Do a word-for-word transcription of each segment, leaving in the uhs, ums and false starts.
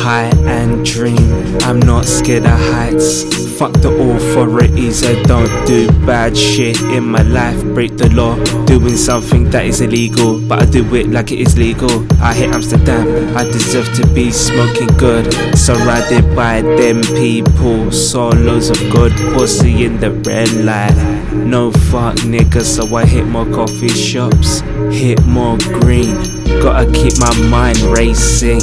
High and dream, I'm not scared of heights. Fuck the authorities, I don't do bad shit in my life. Break the law, doing something that is illegal, but I do it like it is legal. I hate Amsterdam, I deserve to be smoking good, surrounded by them people, saw loads of good pussy in the red light. No fuck nigga, so I hit more coffee shops, hit more green. Gotta keep my mind racing,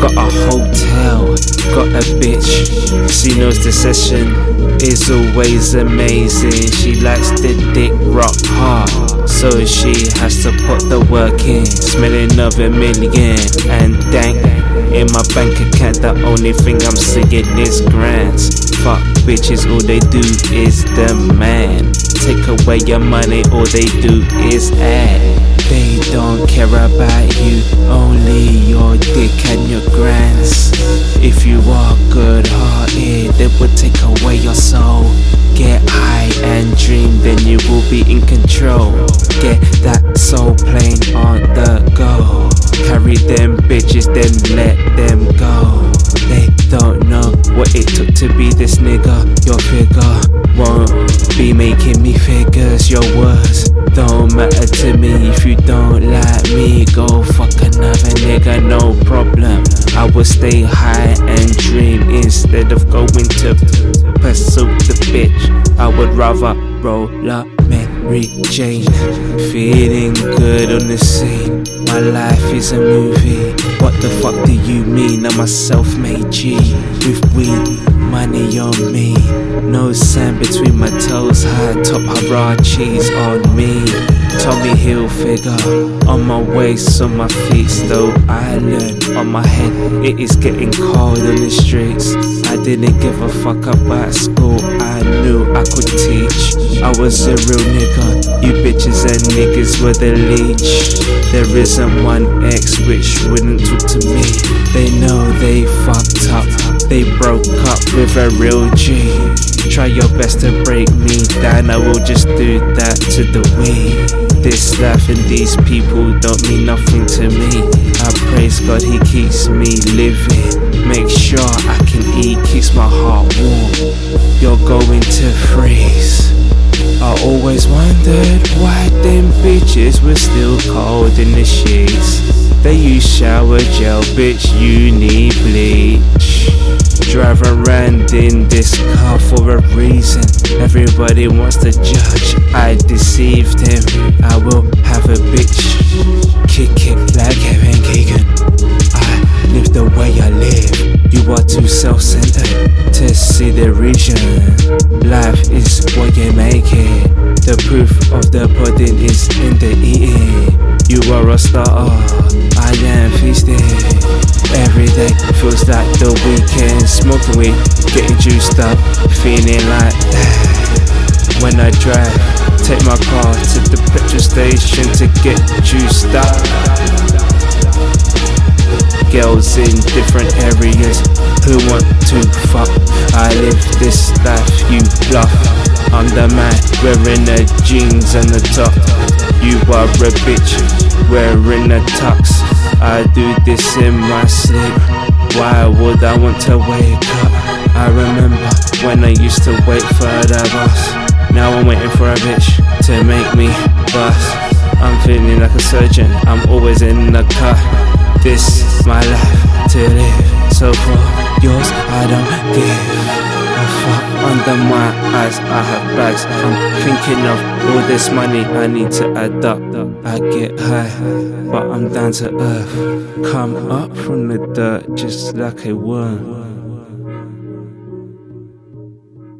got a hotel, got a bitch. She knows the session is always amazing. She likes the dick rock hard, so she has to put the work in. Smelling of a million and dank in my bank account, the only thing I'm seeing is grants. Fuck bitches, all they do is demand. Take away your money, all they do is add. They don't care about you, only your dick and your grants. If you are good-hearted, they will take away your soul. Get high and dream, then you will be in control. Get that soul plane on the go. Carry them bitches, then let them go. They don't know what it took to be this nigga. Your figure won't be making me figures. Your words don't matter to me. If you don't like me, go fuck another nigga, no problem. I will stay high and dream instead of going to pursue the bitch. I would rather roll up Mary Jane, feeling good on the scene. My life is a movie. What the fuck do you mean? I'm a self-made G with weed, money on me, no sand between my toes. High top, hurrah, cheese on me. Tommy Hilfiger on my waist, on my feet, Stowe Island on my head. It is getting cold on the streets. I didn't give a fuck about school, I knew I could teach. I was a real nigga, you bitches and niggas were the leech. There isn't one ex which wouldn't talk to me. They know they fucked up, they broke up with a real G. Try your best to break me down, I will just do that to the weed. This life and these people don't mean nothing to me. I praise God he keeps me living, make sure I can eat, keeps my heart warm. You're going to freeze. I always wondered why them bitches were still cold in the sheets. They use shower gel, bitch, you need bleach. Drive around in this car for a reason. Everybody wants to judge, I deceived him. I will have a bitch, kick it like Kevin Keegan. I live the way I live, you are too self-centered to see the region. Life is what you make it, the proof of the pudding is in the eating. You are a starter, I am feasting. Every day feels like the weekend, smoking weed, getting juiced up, feeling like that. When I drive, take my car to the petrol station to get juiced up. Girls in different areas who want to fuck. I live this life, you bluff. I'm the man wearing the jeans and the top. You are a bitch wearing a tux. I do this in my sleep, why would I want to wake up? I remember when I used to wait for the bus, now I'm waiting for a bitch to make me bust. I'm feeling like a surgeon, I'm always in the cut. This is my life to live, so for yours I don't give. Under my eyes I have bags, I'm thinking of all this money I need to add up. I get high, but I'm down to earth, come up from the dirt just like a worm.